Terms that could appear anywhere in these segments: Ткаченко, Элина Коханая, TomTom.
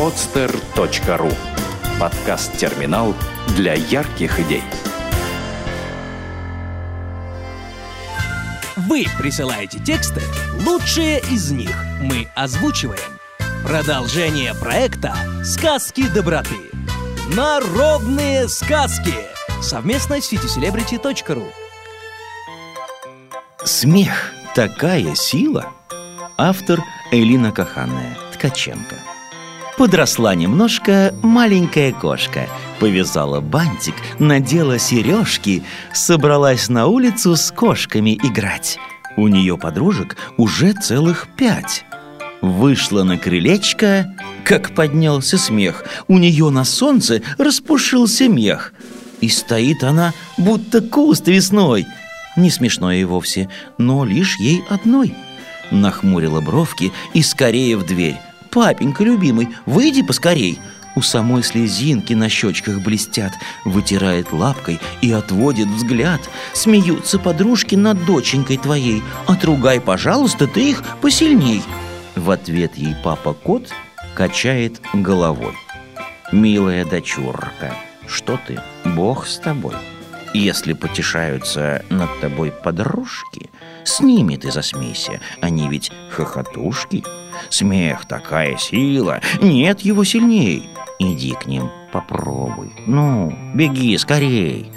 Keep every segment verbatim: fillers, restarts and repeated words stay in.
подстер точка ру. Подкаст-терминал для ярких идей. Вы присылаете тексты, лучшие из них мы озвучиваем. Продолжение проекта «Сказки доброты». Народные сказки. Совместно с сити селебрити точка ру. Смех. Такая сила. Автор Элина Коханая, Ткаченко. Подросла немножко маленькая кошка, повязала бантик, надела сережки, собралась на улицу с кошками играть. У нее подружек уже целых пять. Вышла на крылечко, как поднялся смех. У нее на солнце распушился мех. И стоит она, будто куст весной. Не смешно ей вовсе, но лишь ей одной. Нахмурила бровки и скорее в дверь. «Папенька, любимый, выйди поскорей!» У самой слезинки на щечках блестят. Вытирает лапкой и отводит взгляд. Смеются подружки над доченькой твоей. «Отругай, пожалуйста, ты их посильней!» В ответ ей папа-кот качает головой. «Милая дочурка, что ты, Бог с тобой? Если потешаются над тобой подружки, с ними ты засмейся, они ведь хохотушки. Смех такая сила, нет его сильней. Иди к ним, попробуй, ну, беги скорей».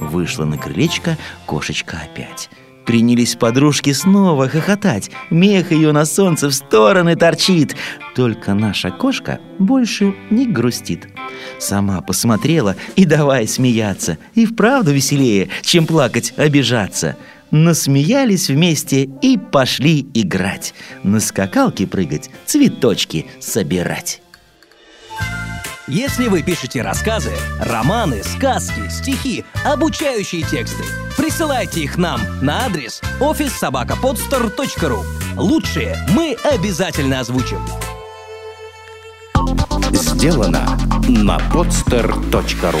Вышла на крылечко кошечка опять. Принялись подружки снова хохотать. Мех ее на солнце в стороны торчит. Только наша кошка больше не грустит. Сама посмотрела и давай смеяться. И вправду веселее, чем плакать, обижаться. Насмеялись вместе и пошли играть. На скакалке прыгать, цветочки собирать. Если вы пишете рассказы, романы, сказки, стихи, обучающие тексты, присылайте их нам на адрес офис собака подстер точка ру. Лучшие мы обязательно озвучим. Сделано на подстер точка ру.